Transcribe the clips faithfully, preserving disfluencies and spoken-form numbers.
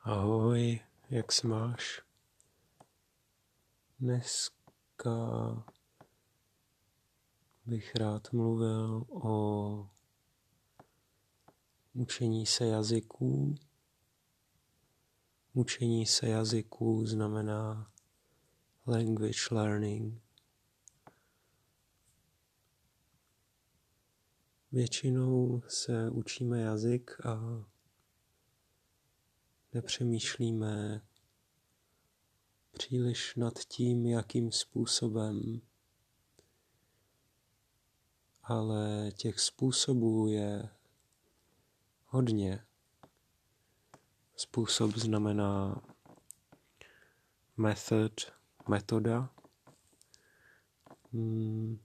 Ahoj, jak se máš? Dneska bych rád mluvil o učení se jazyků. Učení se jazyků znamená language learning. Většinou se učíme jazyk a nepřemýšlíme příliš nad tím, jakým způsobem. Ale těch způsobů je hodně. Způsob znamená method, metoda. Hmm.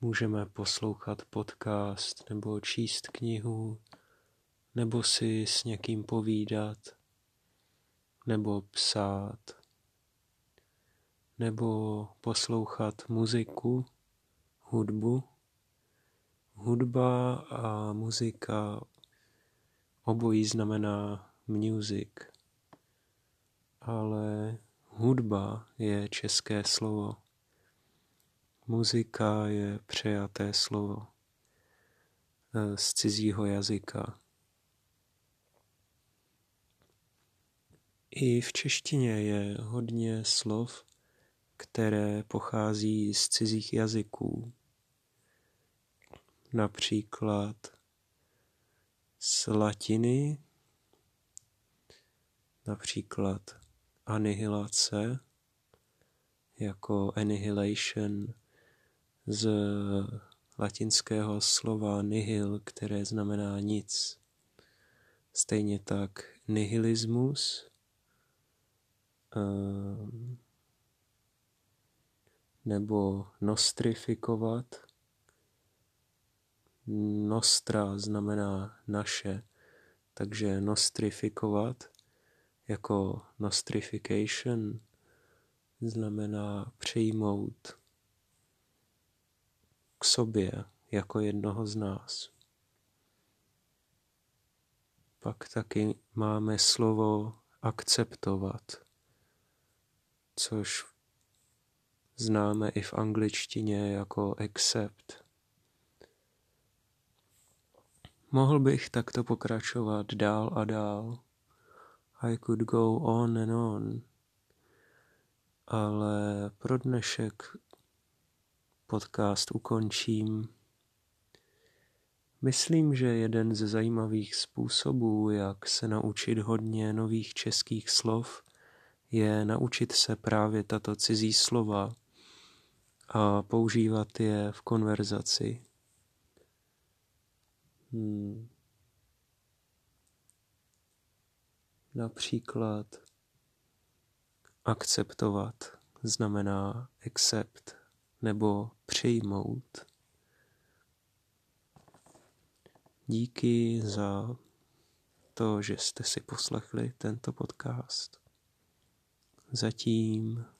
Můžeme poslouchat podcast nebo číst knihu, nebo si s někým povídat, nebo psát, nebo poslouchat muziku, hudbu. Hudba a muzika obojí znamená music, ale hudba je české slovo. Muzika je přejaté slovo z cizího jazyka. I v češtině je hodně slov, které pochází z cizích jazyků. Například z latiny, například anihilace, jako annihilation, z latinského slova nihil, které znamená nic. Stejně tak nihilismus, nebo nostrifikovat. Nostra znamená naše, takže nostrifikovat jako nostrification znamená přijmout k sobě jako jednoho z nás. Pak taky máme slovo akceptovat, což známe i v angličtině jako accept. Mohl bych takto pokračovat dál a dál. I could go on and on. Ale pro dnešek podcast ukončím. Myslím, že jeden ze zajímavých způsobů, jak se naučit hodně nových českých slov, je naučit se právě tato cizí slova a používat je v konverzaci. Hmm. Například akceptovat znamená accept nebo přijmout. Díky za to, že jste si poslechli tento podcast. Zatím.